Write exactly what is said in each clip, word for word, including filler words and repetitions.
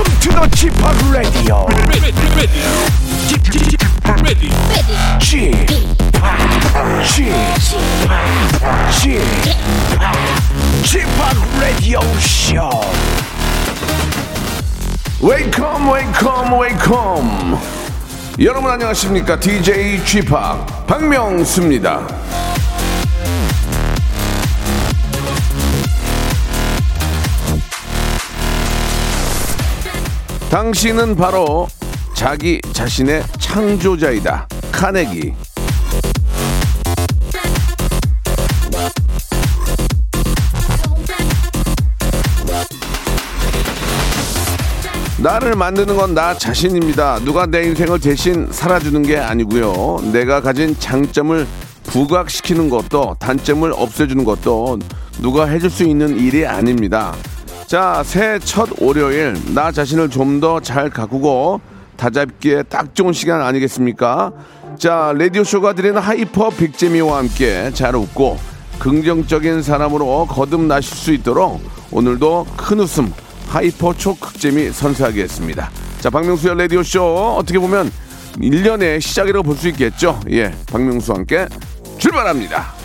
Welcome to the 지팍 Radio. 지팍 Radio Show. Welcome, welcome, welcome. 여러분 안녕하십니까? 디제이 지팍 박명수입니다. 당신은 바로 자기 자신의 창조자이다. 카네기. 나를 만드는 건 나 자신입니다. 누가 내 인생을 대신 살아주는 게 아니고요. 내가 가진 장점을 부각시키는 것도 단점을 없애주는 것도 누가 해줄 수 있는 일이 아닙니다. 자, 새해 첫 월요일 나 자신을 좀 더 잘 가꾸고 다잡기에 딱 좋은 시간 아니겠습니까? 자, 라디오쇼가 드리는 하이퍼 빅재미와 함께 잘 웃고 긍정적인 사람으로 거듭나실 수 있도록 오늘도 큰 웃음 하이퍼 초극재미 선사하겠습니다. 자, 박명수의 라디오쇼 어떻게 보면 일 년의 시작이라고 볼 수 있겠죠? 예, 박명수와 함께 출발합니다.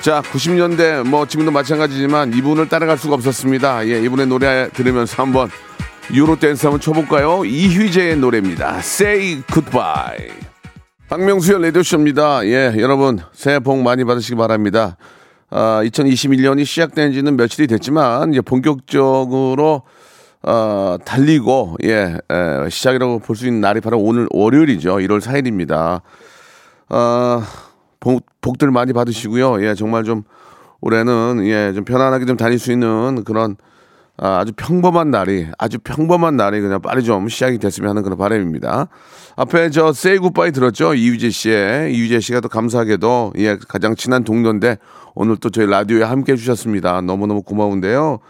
자, 구십 년대 뭐 지금도 마찬가지지만 이분을 따라갈 수가 없었습니다. 예, 이분의 노래 들으면서 한번 유로댄스 한번 쳐볼까요? 이휘재의 노래입니다. Say Goodbye. 박명수의 라디오쇼입니다. 예, 여러분 새해 복 많이 받으시기 바랍니다. 아, 이천이십일 년이 시작된 지는 며칠이 됐지만 이제 본격적으로 어, 달리고 예, 예 시작이라고 볼 수 있는 날이 바로 오늘 월요일이죠. 일월 사일입니다. 아... 복, 복들 많이 받으시고요. 예, 정말 좀 올해는 예, 좀 편안하게 좀 다닐 수 있는 그런 아, 아주 평범한 날이 아주 평범한 날이 그냥 빨리 좀 시작이 됐으면 하는 그런 바람입니다. 앞에 저 Say Goodbye 들었죠? 이휘재 씨의 이휘재 씨가 또 감사하게도 예, 가장 친한 동료인데 오늘 또 저희 라디오에 함께 해주셨습니다. 너무너무 고마운데요.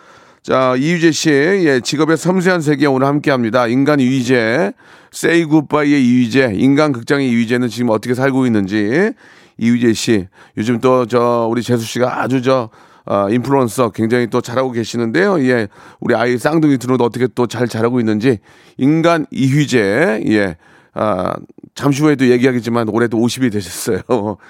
자, 이휘재 씨, 예, 직업의 섬세한 세계 오늘 함께 합니다. 인간 이휘재, Say Goodbye의 이휘재, 인간극장의 이휘재는 지금 어떻게 살고 있는지. 이휘재 씨, 요즘 또 저 우리 재수 씨가 아주 저 어, 인플루언서 굉장히 또 잘하고 계시는데요. 예, 우리 아이 쌍둥이 들어도 어떻게 또 잘 잘하고 있는지 인간 이휘재, 예, 아 잠시 후에도 얘기하겠지만 올해도 오십이 되셨어요.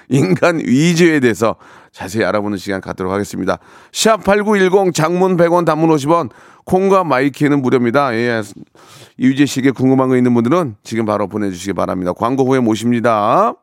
인간 이휘재에 대해서 자세히 알아보는 시간 갖도록 하겠습니다. 샵 팔구일공 장문 백 원, 단문 오십 원, 콩과 마이키는 무료입니다. 예, 이휘재 씨에게 궁금한 거 있는 분들은 지금 바로 보내주시기 바랍니다. 광고 후에 모십니다.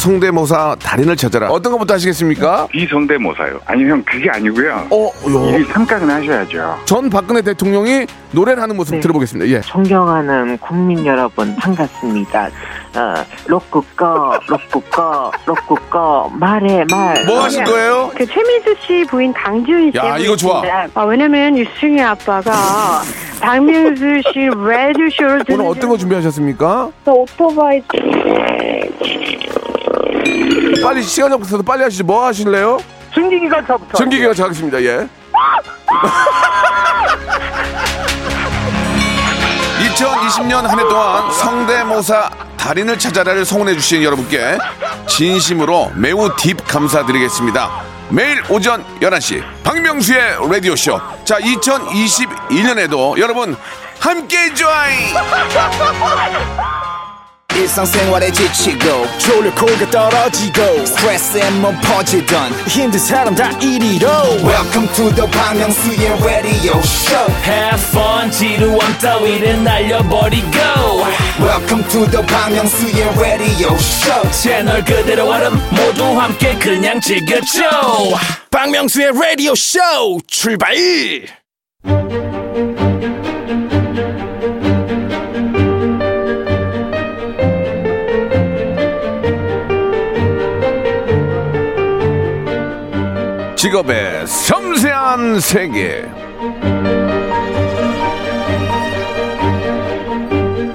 성대모사 달인을 찾아라. 어떤 것부터 하시겠습니까? 비성대모사요. 아니 형 그게 아니고요. 어, 이 삼각은 하셔야죠. 전 박근혜 대통령이 노래를 하는 모습 네. 들어보겠습니다. 예. 존경하는 국민 여러분 반갑습니다. 어, 로꾸꺼 로꾸꺼 로꾸꺼 말해 말. 뭐 하신 거예요? 그 최민수 씨 부인 강주희 씨. 야 이거 좋아. 아, 왜냐면 유승희 아빠가 박명수 씨 레드쇼를 오늘 어떤 거 준비하셨습니까? 저 오토바이. 빨리 시간 없어서 빨리 하시죠. 뭐 하실래요? 증기기관차부터. 증기기관차 하겠습니다. 예. 이천이십 년 한 해 동안 성대모사 달인을 찾아라를 성원해 주신 여러분께 진심으로 매우 딥 감사드리겠습니다. 매일 오전 열한 시 박명수의 라디오쇼. 자, 이천이십일 년에도 여러분 함께 join. 일상생활에 지치고 졸려 코가 떨어지고 스트레스에 몸 퍼지던 힘든 사람 다 이리로 Welcome to the 박명수의 radio show. Have fun 지루한 따위를 날려버리고 Welcome to the 박명수의 radio show. 채널 그대로 얼음 모두 함께 그냥 즐겨줘. 박명수의 radio show 출발. 직업의 섬세한 세계.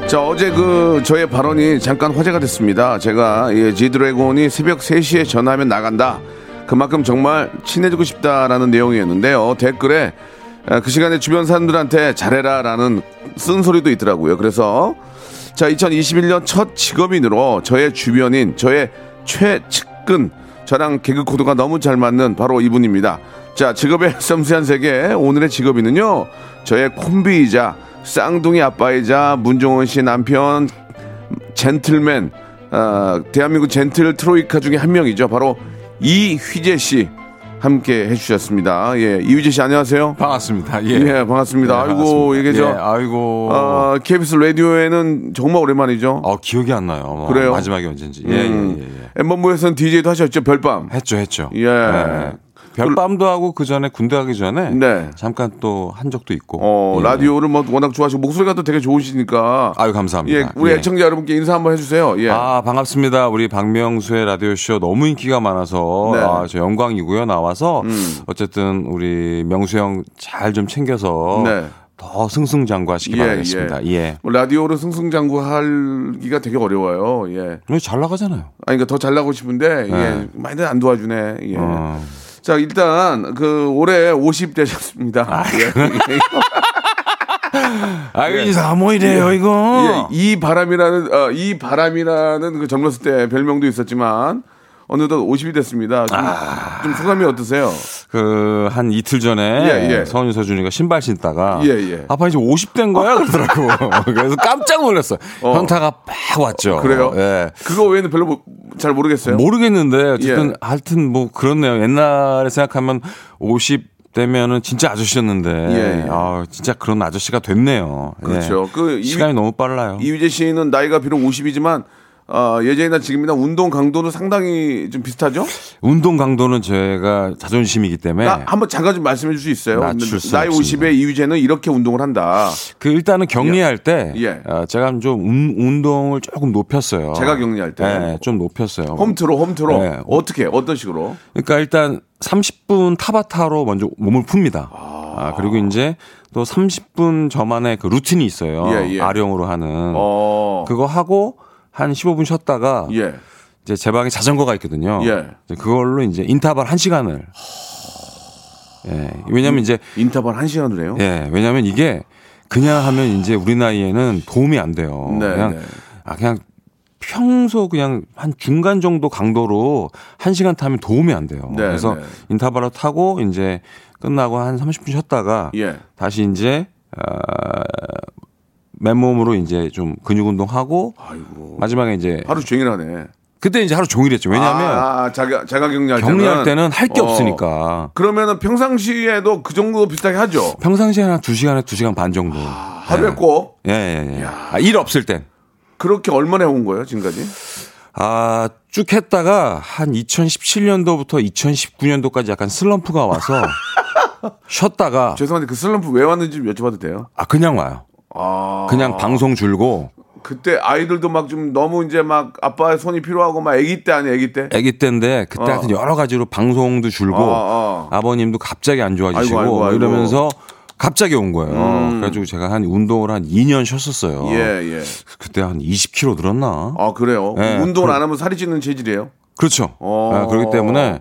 자, 어제 그 저의 발언이 잠깐 화제가 됐습니다. 제가 예, 지드래곤이 새벽 세 시에 전화하면 나간다. 그만큼 정말 친해지고 싶다라는 내용이었는데요. 댓글에 그 시간에 주변 사람들한테 잘해라라는 쓴소리도 있더라고요. 그래서 자, 이천이십일 년 첫 직업인으로 저의 주변인, 저의 최측근, 저랑 개그 코드가 너무 잘 맞는 바로 이분입니다. 자, 직업의 섬세한 세계, 오늘의 직업인은요, 저의 콤비이자 쌍둥이 아빠이자 문종원 씨 남편 젠틀맨, 어, 대한민국 젠틀 트로이카 중에 한 명이죠. 바로 이휘재 씨 함께 해주셨습니다. 예, 이휘재 씨 안녕하세요. 반갑습니다. 예, 예 반갑습니다. 예, 아이고 이게 저, 예, 아이고 어, 케이비에스 라디오에는 정말 오랜만이죠. 어, 기억이 안 나요. 그래요? 마지막에 언제인지. 예, 음. 예, 예, 예. 엠번부에서는 디제이도 하셨죠. 별밤. 했죠, 했죠. 예. 예. 별밤도 하고 그 전에 군대 가기 전에 네. 잠깐 또 한 적도 있고 어, 예. 라디오를 뭐 워낙 좋아하시고 목소리가 또 되게 좋으시니까 아유 감사합니다. 예, 우리 예. 애청자 여러분께 인사 한번 해주세요. 예. 아 반갑습니다. 우리 박명수의 라디오 쇼 너무 인기가 많아서 네. 아, 저 영광이고요 나와서 음. 어쨌든 우리 명수 형 잘 좀 챙겨서. 네. 더 승승장구하시기 예, 바라겠습니다. 예. 예. 라디오로 승승장구하기가 되게 어려워요. 예. 잘 나가잖아요. 아니 그러니까 더 잘 나가고 싶은데 네. 예. 많이들 안 도와주네. 예. 어. 자 일단 그 올해 오십 되셨습니다. 아, 예. 아 예. 이사 모이래요 예. 이거. 예. 이 바람이라는 어, 이 바람이라는 그 젊었을 때 별명도 있었지만. 어느덧 오십이 됐습니다. 좀, 아... 좀 소감이 어떠세요? 그 한 이틀 전에 예, 예. 서훈이 서준이가 신발 신다가 예, 예. 아빠 이제 오십 된 거야 그러더라고. 그래서 깜짝 놀랐어. 어. 현타가 팍 왔죠. 그래요? 예. 그거 외에는 별로 뭐, 잘 모르겠어요. 모르겠는데 어쨌든 예. 하여튼 뭐 그렇네요. 옛날에 생각하면 오십 되면은 진짜 아저씨였는데, 예. 아 진짜 그런 아저씨가 됐네요. 그렇죠. 예. 그 시간이 이위, 너무 빨라요. 이휘재 씨는 나이가 비록 오십이지만. 어, 예전이나 지금이나 운동 강도는 상당히 좀 비슷하죠? 운동 강도는 제가 자존심이기 때문에 나, 한번 잠깐 좀 말씀해 줄 수 있어요? 나이 오십에 이휘재는 이렇게 운동을 한다. 그 일단은 격리할 때 예. 어, 제가 좀 운, 운동을 조금 높였어요. 제가 격리할 때? 네, 좀 높였어요. 홈트로 홈트로? 네. 어떻게? 어떤 식으로? 그러니까 일단 삼십 분 타바타로 먼저 몸을 풉니다. 아. 아, 그리고 이제 또 삼십 분 저만의 그 루틴이 있어요. 예, 예. 아령으로 하는. 어. 그거 하고 한 십오 분 쉬었다가 예. 이제 제 방에 자전거가 있거든요. 예. 그걸로 이제 인터벌 한 시간을. 예. 왜냐면 이제 인터벌 한 시간을 해요? 예. 왜냐면 이게 그냥 하면 이제 우리 나이에는 도움이 안 돼요. 네, 그냥 네. 아 그냥 평소 그냥 한 중간 정도 강도로 한 시간 타면 도움이 안 돼요. 네, 그래서 네. 인터벌을 타고 이제 끝나고 한 삼십 분 쉬었다가 예. 다시 이제 어 맨몸으로 이제 좀 근육 운동하고 아이고. 마지막에 이제 하루 종일 하네. 그때 이제 하루 종일 했죠. 왜냐하면 아, 자가 자가 격리할, 격리할 때는, 때는 할 게 어. 없으니까. 그러면은 평상시에도 그 정도 비슷하게 하죠. 평상시에 한 두 시간에 두 시간 반 정도. 아, 하루에 네. 꼭. 예예예. 예. 아, 일 없을 땐. 그렇게 얼마나 해온 거예요 지금까지? 아 쭉 했다가 한 이천십칠 년도부터 이천십구 년도까지 약간 슬럼프가 와서 쉬었다가. 죄송한데 그 슬럼프 왜 왔는지 여쭤봐도 돼요? 아 그냥 와요. 아. 그냥 방송 줄고. 그때 아이들도 막 좀 너무 이제 막 아빠의 손이 필요하고 막 아기 때 아니에요, 아기 때? 아기 때인데 그때 어. 하여튼 여러 가지로 방송도 줄고 아, 아. 아버님도 갑자기 안 좋아지시고 아이고, 아이고, 아이고. 이러면서 갑자기 온 거예요. 음. 그래가지고 제가 한 운동을 한 이 년 쉬었었어요. 예, 예. 그때 한 이십 킬로그램 늘었나? 아, 그래요? 네. 운동을 안 하면 살이 찌는 체질이에요? 그렇죠. 아, 그렇기 때문에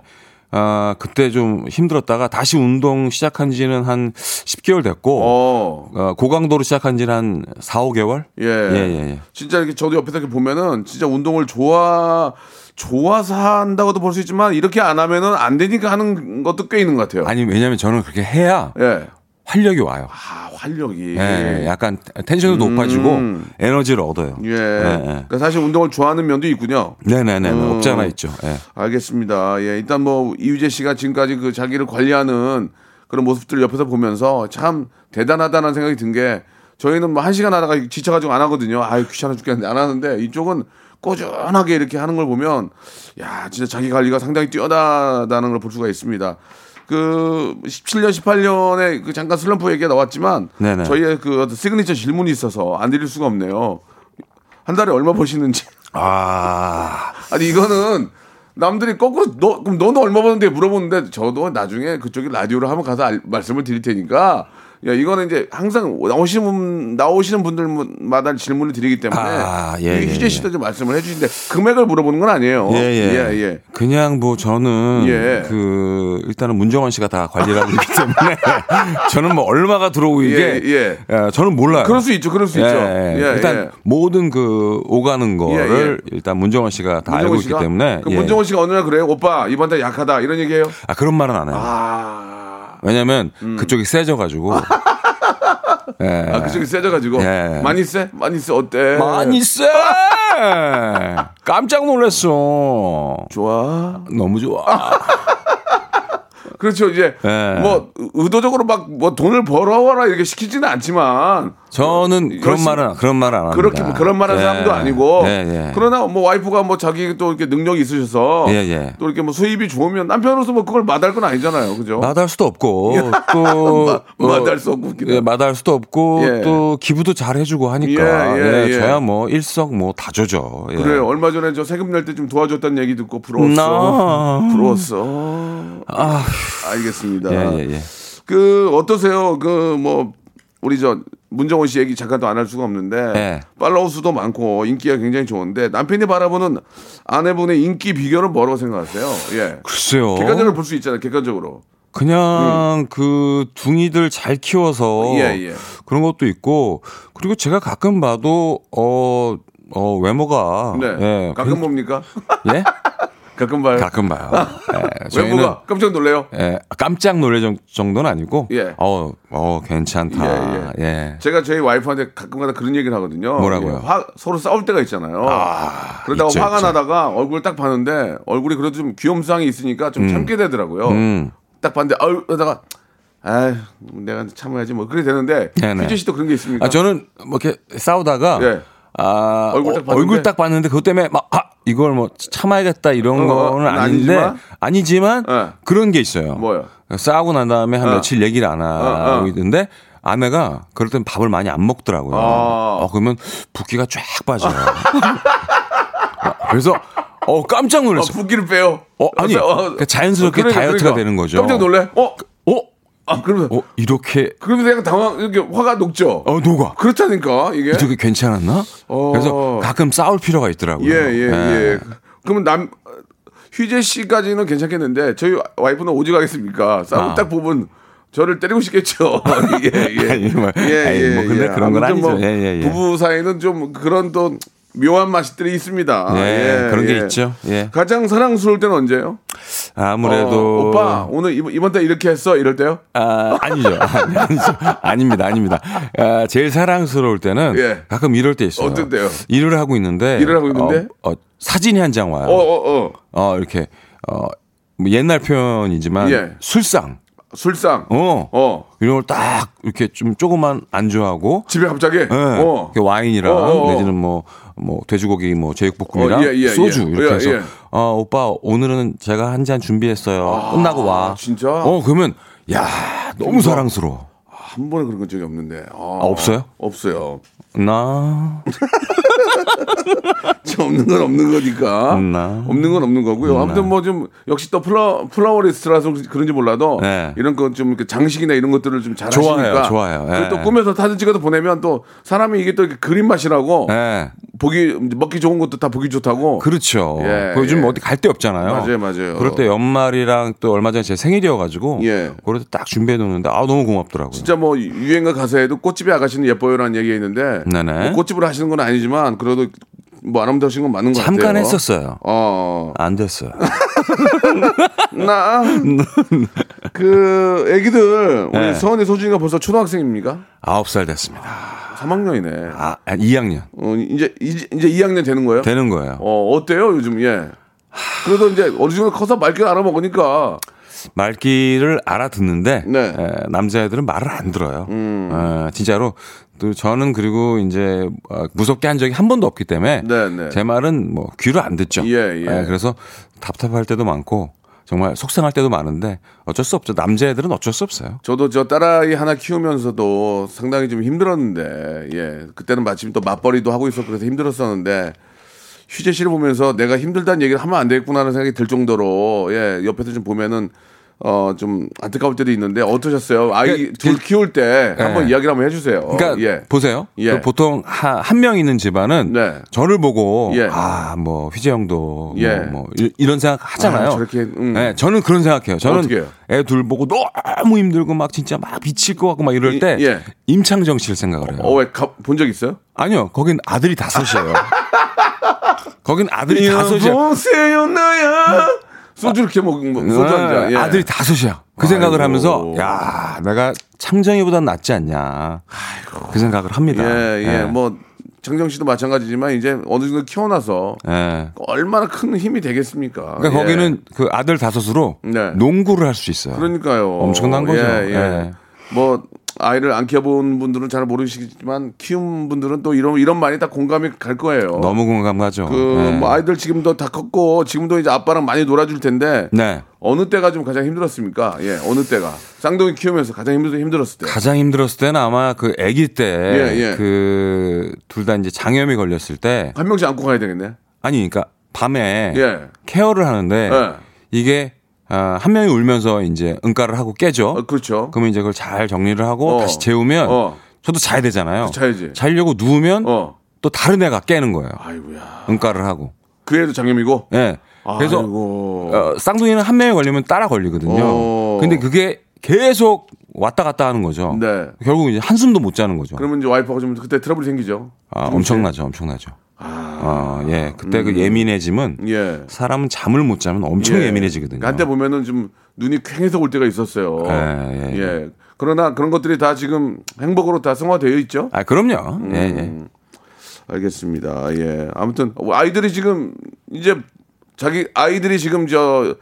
아, 그때 좀 힘들었다가 다시 운동 시작한 지는 한 십 개월 됐고, 어, 고강도로 시작한 지는 한 사, 오 개월? 예. 예, 예, 예. 진짜 이렇게 저도 옆에서 이렇게 보면은 진짜 운동을 좋아, 좋아서 한다고도 볼 수 있지만 이렇게 안 하면은 안 되니까 하는 것도 꽤 있는 것 같아요. 아니, 왜냐면 저는 그렇게 해야. 예. 활력이 와요. 아, 활력이. 예, 약간 텐션도 음. 높아지고 에너지를 얻어요. 예. 예, 예. 그러니까 사실 운동을 좋아하는 면도 있군요. 네네네. 음. 없지 않아 있죠. 예. 알겠습니다. 예. 일단 뭐 이휘재 씨가 지금까지 그 자기를 관리하는 그런 모습들을 옆에서 보면서 참 대단하다는 생각이 든 게 저희는 뭐 한 시간 하다가 지쳐가지고 안 하거든요. 아유, 귀찮아 죽겠는데 안 하는데 이쪽은 꾸준하게 이렇게 하는 걸 보면 야, 진짜 자기 관리가 상당히 뛰어나다는 걸 볼 수가 있습니다. 그 십칠 년 십팔 년에 그 잠깐 슬럼프 얘기가 나왔지만 네네. 저희의 그 시그니처 질문이 있어서 안 드릴 수가 없네요. 한 달에 얼마 버시는지. 아 아니 이거는 남들이 거꾸로 너 그럼 너는 얼마 버는데 물어보는데 저도 나중에 그쪽에 라디오를 한번 가서 알, 말씀을 드릴 테니까. 야, 이거는 이제 항상 나오시는, 나오시는 분들마다 질문을 드리기 때문에. 아, 예. 휘재 씨도 좀 말씀을 해주시는데 금액을 물어보는 건 아니에요. 예, 예. 예, 예. 그냥 뭐 저는. 예. 그, 일단은 문정원 씨가 다 관리를 하고 있기 때문에. 저는 뭐 얼마가 들어오고 이게. 예, 예. 저는 몰라요. 그럴 수 있죠. 그럴 수 예, 있죠. 예, 예. 일단 예. 모든 그 오가는 거를 예, 예. 일단 문정원 씨가 다 문정원 알고 씨가? 있기 때문에. 예. 문정원 씨가 어느 날 그래요? 오빠, 이번 달 약하다. 이런 얘기예요? 아, 그런 말은 안 해요. 아. 왜냐면 음. 그쪽이 세져가지고. 예. 아, 그쪽이 세져가지고. 예. 많이 세? 많이 세? 어때? 많이 세! 깜짝 놀랐어. 좋아. 너무 좋아. 그렇죠. 이제 예. 뭐 의도적으로 막 뭐 돈을 벌어와라 이렇게 시키지는 않지만 저는 그런 말은 그런 말 안 합니다. 그렇게 뭐 그런 말하는 예. 사람도 아니고 예. 예. 그러나 뭐 와이프가 뭐 자기 또 이렇게 능력이 있으셔서 예. 예. 또 이렇게 뭐 수입이 좋으면 남편으로서 뭐 그걸 마다할 건 아니잖아요, 그죠? 마다할 수도 없고 또 마, 마다할 수 없고 예. 마다할 수도 없고 예. 또 기부도 잘 해주고 하니까 예. 예. 예. 저야 뭐 일석 뭐 다 줘죠. 예. 그래 얼마 전에 저 세금 낼 때 좀 도와줬다는 얘기 듣고 부러웠어, no. 부러웠어. 아. 알겠습니다. 예, 예, 예. 그 어떠세요? 그 뭐 우리 저 문정원 씨 얘기 잠깐 또 안 할 수가 없는데 예. 팔로우 수도 많고 인기가 굉장히 좋은데 남편이 바라보는 아내분의 인기 비결은 뭐라고 생각하세요? 예. 글쎄요. 객관적으로 볼 수 있잖아요. 객관적으로. 그냥 음. 그 둥이들 잘 키워서 예, 예. 그런 것도 있고 그리고 제가 가끔 봐도 어, 어 외모가 네. 예. 가끔 봅니까? 예? 가끔 봐요. 가끔 봐요. 네, 외모가 깜짝 놀래요? 예, 깜짝 놀래 정도는 아니고, 예. 어, 어, 괜찮다. 예, 예. 예. 제가 저희 와이프한테 가끔가다 그런 얘기를 하거든요. 뭐라고요? 예, 화, 서로 싸울 때가 있잖아요. 아, 그러다가 있죠, 화가 있죠. 나다가 얼굴 딱 봤는데 얼굴이 그래도 좀 귀염상이 있으니까 좀 음. 참게 되더라고요. 음. 딱 봤는데 아유, 그러다가 아, 내가 참아야지 뭐 그래 되는데 휴지 씨도 그런 게 있습니까? 아, 저는 뭐 이렇게 싸우다가. 예. 아, 얼굴 딱, 어, 얼굴 딱 봤는데 그것 때문에 막 아, 이걸 뭐 참아야겠다 이런 어, 거는 아닌데 아니지만, 아니지만 네. 그런 게 있어요. 뭐요? 싸우고 난 다음에 한 어. 며칠 얘기를 안 하고 어, 어. 있는데 아내가 그럴 땐 밥을 많이 안 먹더라고요. 어. 어, 그러면 붓기가 쫙 빠져요. 그래서 어 깜짝 놀랐어. 어, 붓기를 빼요. 어 아니 어, 자연스럽게 어, 그러니까, 다이어트가 그러니까. 되는 거죠. 깜짝 놀래? 어? 어? 아, 그러면 어, 이렇게 그러면 내가 당황 이렇게 화가 녹죠. 어, 녹아. 그렇다니까 이게. 이렇게 괜찮았나? 어... 그래서 가끔 싸울 필요가 있더라고요. 예, 예, 예. 예. 그러면 남 휘재 씨까지는 괜찮겠는데 저희 와이프는 오직하겠습니까? 싸움 아. 딱 보면 저를 때리고 싶겠죠. 예, 예. 아니, 뭐, 예, 아니, 예, 뭐 근데 예. 그런 건 아니죠. 뭐 예, 예, 예. 부부 사이는 좀 그런 또 묘한 맛들이 있습니다. 예, 예 그런 예. 게 있죠. 예. 가장 사랑스러울 때는 언제요? 아무래도 어, 오빠 오늘 이번, 이번 달 이렇게 했어 이럴 때요? 아 아니죠, 아니, 아니죠. 아닙니다, 아닙니다. 아, 제일 사랑스러울 때는 예. 가끔 이럴 때 있어요. 어떤 때요? 일을 하고 있는데 일을 하고 있는데 어, 어, 사진이 한 장 와요. 어어어. 어, 어. 어, 이렇게 어, 뭐 옛날 표현이지만 예. 술상. 술상, 어, 어, 이런 걸 딱 이렇게 좀 조그만 안주하고 집에 갑자기, 네. 어, 와인이랑 어어. 내지는 뭐, 뭐 돼지고기, 뭐 제육볶음이랑 어, 예, 예, 소주 예. 이렇게 예, 해서, 예. 어, 오빠 오늘은 제가 한 잔 준비했어요. 아, 끝나고 와. 진짜? 어, 그러면 야 너무 사랑스러워. 한 번에 그런 건 적이 없는데. 아, 아 없어요? 없어요. 나. 없는 건 없는 거니까. 나. 없는 건 없는 거고요. 나. 아무튼 뭐 좀 역시 또 플라 플라워리스트라서 그런지 몰라도 네. 이런 건 좀 장식이나 이런 것들을 좀 잘 하시니까. 좋아요, 좋아요. 네. 또 꾸며서 사진 찍어서 보내면 또 사람이 이게 또 그림 맛이라고 네. 보기 먹기 좋은 것도 다 보기 좋다고. 그렇죠. 예, 요즘 예. 어디 갈 데 없잖아요. 맞아요, 맞아요. 그럴 때 연말이랑 또 얼마 전에 제 생일이어가지고 예. 그걸 딱 준비해 놓는데 아 너무 고맙더라고요. 진짜 뭐 유행가 가사에도 꽃집이 아가씨는 예뻐요라는 얘기가 있는데 뭐 꽃집을 하시는 건 아니지만 그래도 뭐 아름다운 건 맞는 것 잠깐 같아요. 잠깐 했었어요. 어. 안 됐어요. 나 그 애기들 우리 네. 서은이 소중이가 벌써 초등학생입니까? 아홉 살 됐습니다. 아, 삼 학년이네. 아, 이 학년. 어, 이제 이제 이제 이 학년 되는 거예요? 되는 거예요. 어, 어때요, 요즘? 예. 그래도 이제 어느 정도 커서 말귀를 알아먹으니까 말귀를 알아듣는데 네. 에, 남자애들은 말을 안 들어요. 음. 에, 진짜로 또 저는 그리고 이제 무섭게 한 적이 한 번도 없기 때문에 네, 네. 제 말은 뭐 귀로 안 듣죠. 예, 예. 에, 그래서 답답할 때도 많고 정말 속상할 때도 많은데 어쩔 수 없죠. 남자애들은 어쩔 수 없어요. 저도 저 딸아이 하나 키우면서도 상당히 좀 힘들었는데 예. 그때는 마침 또 맞벌이도 하고 있었고 그래서 힘들었었는데 휘재 씨를 보면서 내가 힘들다는 얘기를 하면 안 되겠구나 하는 생각이 들 정도로 예 옆에서 좀 보면은 어 좀 안타까울 때도 있는데 어떠셨어요? 아이 그러니까, 둘 키울 때 예. 한번 이야기를 한번 해주세요. 그러니까 예. 보세요. 예. 보통 한 명 있는 집안은 네. 저를 보고 예. 아 뭐 휘재 형도 예. 뭐, 뭐 이런 생각 하잖아요. 아, 저렇게 음. 네, 저는 그런 생각해요. 저는 애 둘 보고 너무 힘들고 막 진짜 막 미칠 것 같고 막 이럴 때 예. 임창정 씨를 생각을 해요. 어 왜 본 적 있어요? 아니요, 거긴 아들이 다섯이에요. 거긴 아들이 다섯이야. 보세요 나야. 소주 이렇게 먹은 거. 소주 한 잔. 예. 아들이 다섯이야. 그 생각을 아이고. 하면서 야 내가 창정이보단 낫지 않냐 아이고. 그 생각을 합니다. 예, 예. 예. 뭐 창정 씨도 마찬가지지만 이제 어느 정도 키워놔서 예. 얼마나 큰 힘이 되겠습니까? 그러니까 예. 거기는 그 아들 다섯으로 네. 농구를 할 수 있어요. 그러니까요. 엄청난 거죠. 예, 예. 예. 뭐 아이를 안 키워본 분들은 잘 모르시겠지만 키운 분들은 또 이런 이런 말이 다 공감이 갈 거예요. 너무 공감가죠. 그 네. 뭐 아이들 지금도 다 컸고 지금도 이제 아빠랑 많이 놀아줄 텐데 네. 어느 때가 좀 가장 힘들었습니까? 예, 어느 때가 쌍둥이 키우면서 가장 힘들 힘들었을 때. 가장 힘들었을 때는 아마 그 아기 때 그 둘 다 예, 예. 이제 장염이 걸렸을 때 한 명씩 안고 가야 되겠네. 아니, 그러니까 밤에 예. 케어를 하는데 예. 이게 아, 한 명이 울면서 이제 응가를 하고 깨죠. 어, 그렇죠. 그러면 이제 그걸 잘 정리를 하고 어. 다시 재우면 어. 저도 자야 되잖아요. 자야지. 자려고 누우면 어. 또 다른 애가 깨는 거예요. 아이고야. 응가를 하고. 그 애도 장염이고? 예. 네. 그래서 어, 쌍둥이는 한 명이 걸리면 따라 걸리거든요. 어. 근데 그게 계속 왔다 갔다 하는 거죠. 네. 결국 이제 한숨도 못 자는 거죠. 그러면 이제 와이프가 좀 그때 트러블이 생기죠. 아, 엄청나죠, 엄청나죠. 아, 어, 예. 그때 음. 그 예민해짐은 예. 사람은 잠을 못 자면 엄청 예. 예민해지거든요. 한때 보면은 좀 눈이 퀭해서 올 때가 있었어요. 예, 예. 예. 그러나 그런 것들이 다 지금 행복으로 다 승화되어 있죠. 아, 그럼요. 음. 예, 예. 알겠습니다. 예. 아무튼 아이들이 지금 이제 자기 아이들이 지금 저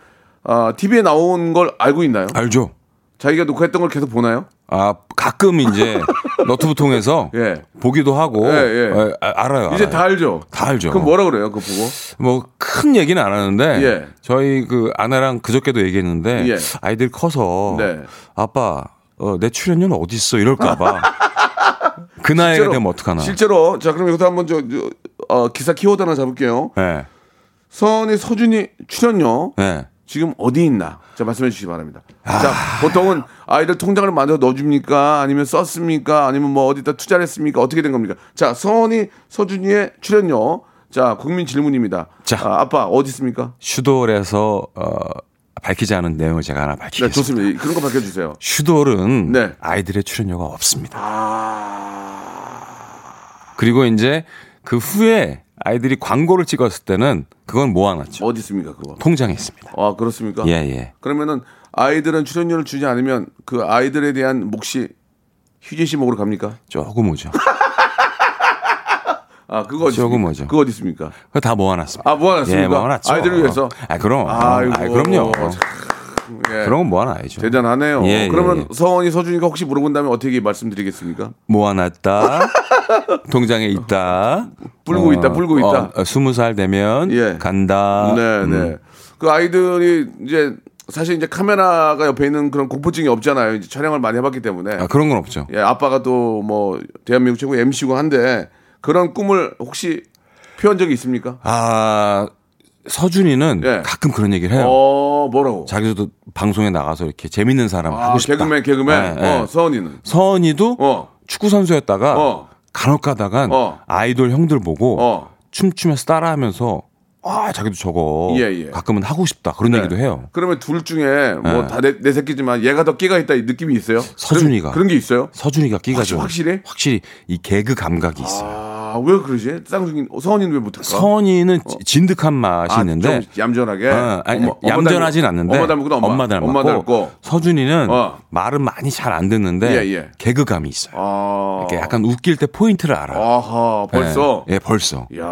아, 티비에 나온 걸 알고 있나요? 알죠. 자기가 녹화했던 걸 계속 보나요? 아, 가끔 이제 너튜브 통해서 예. 보기도 하고 예, 예. 아, 알아요. 이제 알아요. 다 알죠. 다 알죠. 그럼 뭐라 그래요? 그거 보고? 뭐 큰 얘기는 안 하는데 예. 저희 그 아내랑 그저께도 얘기했는데 예. 아이들 커서 네. 아빠 어, 내 출연료는 어디 있어 이럴까 봐. 그 나이가 실제로, 되면 어떡하나. 실제로 자 그럼 이것도 한번 저, 저 어, 기사 키워드 하나 잡을게요. 예. 선이 서준이 출연료. 예. 지금 어디 있나? 자, 말씀해 주시기 바랍니다. 아... 자, 보통은 아이들 통장을 만들어 넣어줍니까? 아니면 썼습니까? 아니면 뭐 어디다 투자를 했습니까? 어떻게 된 겁니까? 자, 서원이, 서준이의 출연료. 자, 국민 질문입니다. 자, 아, 아빠, 어디 있습니까? 슈돌에서 어, 밝히지 않은 내용을 제가 하나 밝히겠습니다. 네, 좋습니다. 그런 거 밝혀주세요. 슈돌은 네. 아이들의 출연료가 없습니다. 아... 그리고 이제 그 후에 아이들이 광고를 찍었을 때는 그건 모아놨죠. 어디 있습니까, 그거? 통장에 있습니다. 아, 그렇습니까? 예, 예. 그러면은 아이들은 출연료를 주지 않으면 그 아이들에 대한 몫이 휴재 씨 목으로 갑니까? 조금 오죠. 아, 그거 어디 조금 오죠. 그거 어디 있습니까? 그거 다 모아놨습니다. 아, 모아놨습니까? 예, 모아놨죠. 아이들을 위해서. 아, 그럼. 아이고. 아, 그럼요. 예. 그런 건 모아놔야죠. 대단하네요. 예, 그러면 예, 예. 서원이, 서준이가 혹시 물어본다면 어떻게 말씀드리겠습니까? 모아놨다. 통장에 있다. 불고 어, 있다. 불고 있다. 어, 스무 살 되면 예. 간다. 네, 네. 음. 그 아이들이 이제 사실 이제 카메라가 옆에 있는 그런 공포증이 없잖아요. 이제 촬영을 많이 해봤기 때문에. 아, 그런 건 없죠. 예, 아빠가 또 뭐 대한민국 최고 엠씨고 한데 그런 꿈을 혹시 표현 적이 있습니까? 아. 서준이는 예. 가끔 그런 얘기를 해요. 어, 뭐라고? 자기도 방송에 나가서 이렇게 재밌는 사람 아, 하고 싶다. 개그맨, 개그맨. 네, 네. 어, 서은이는. 서은이도 어. 축구 선수였다가 어. 간혹 가다간 어. 아이돌 형들 보고 어. 춤추면서 따라하면서 아, 자기도 저거 예, 예. 가끔은 하고 싶다. 그런 네. 얘기도 해요. 그러면 둘 중에 뭐 다 내 네. 새끼지만 얘가 더 끼가 있다 이 느낌이 있어요? 서준이가. 그런, 그런 게 있어요? 서준이가 끼가 좀. 확실히? 확실히 이 개그 감각이 있어요. 아. 아, 왜 그러지? 쌍둥이 서원이는 왜 못할까? 서원이는 어. 진득한 맛이 아, 있는데 좀 얌전하게 어, 아니, 엄마, 얌전하진 않는데 엄마 닮았고 엄마, 엄마 닮았고, 엄마 닮았고. 서준이는 어. 말은 많이 잘 안 듣는데 예, 예. 개그감이 있어요. 아. 이렇게 약간 웃길 때 포인트를 알아. 아하, 벌써? 예, 예 벌써. 야.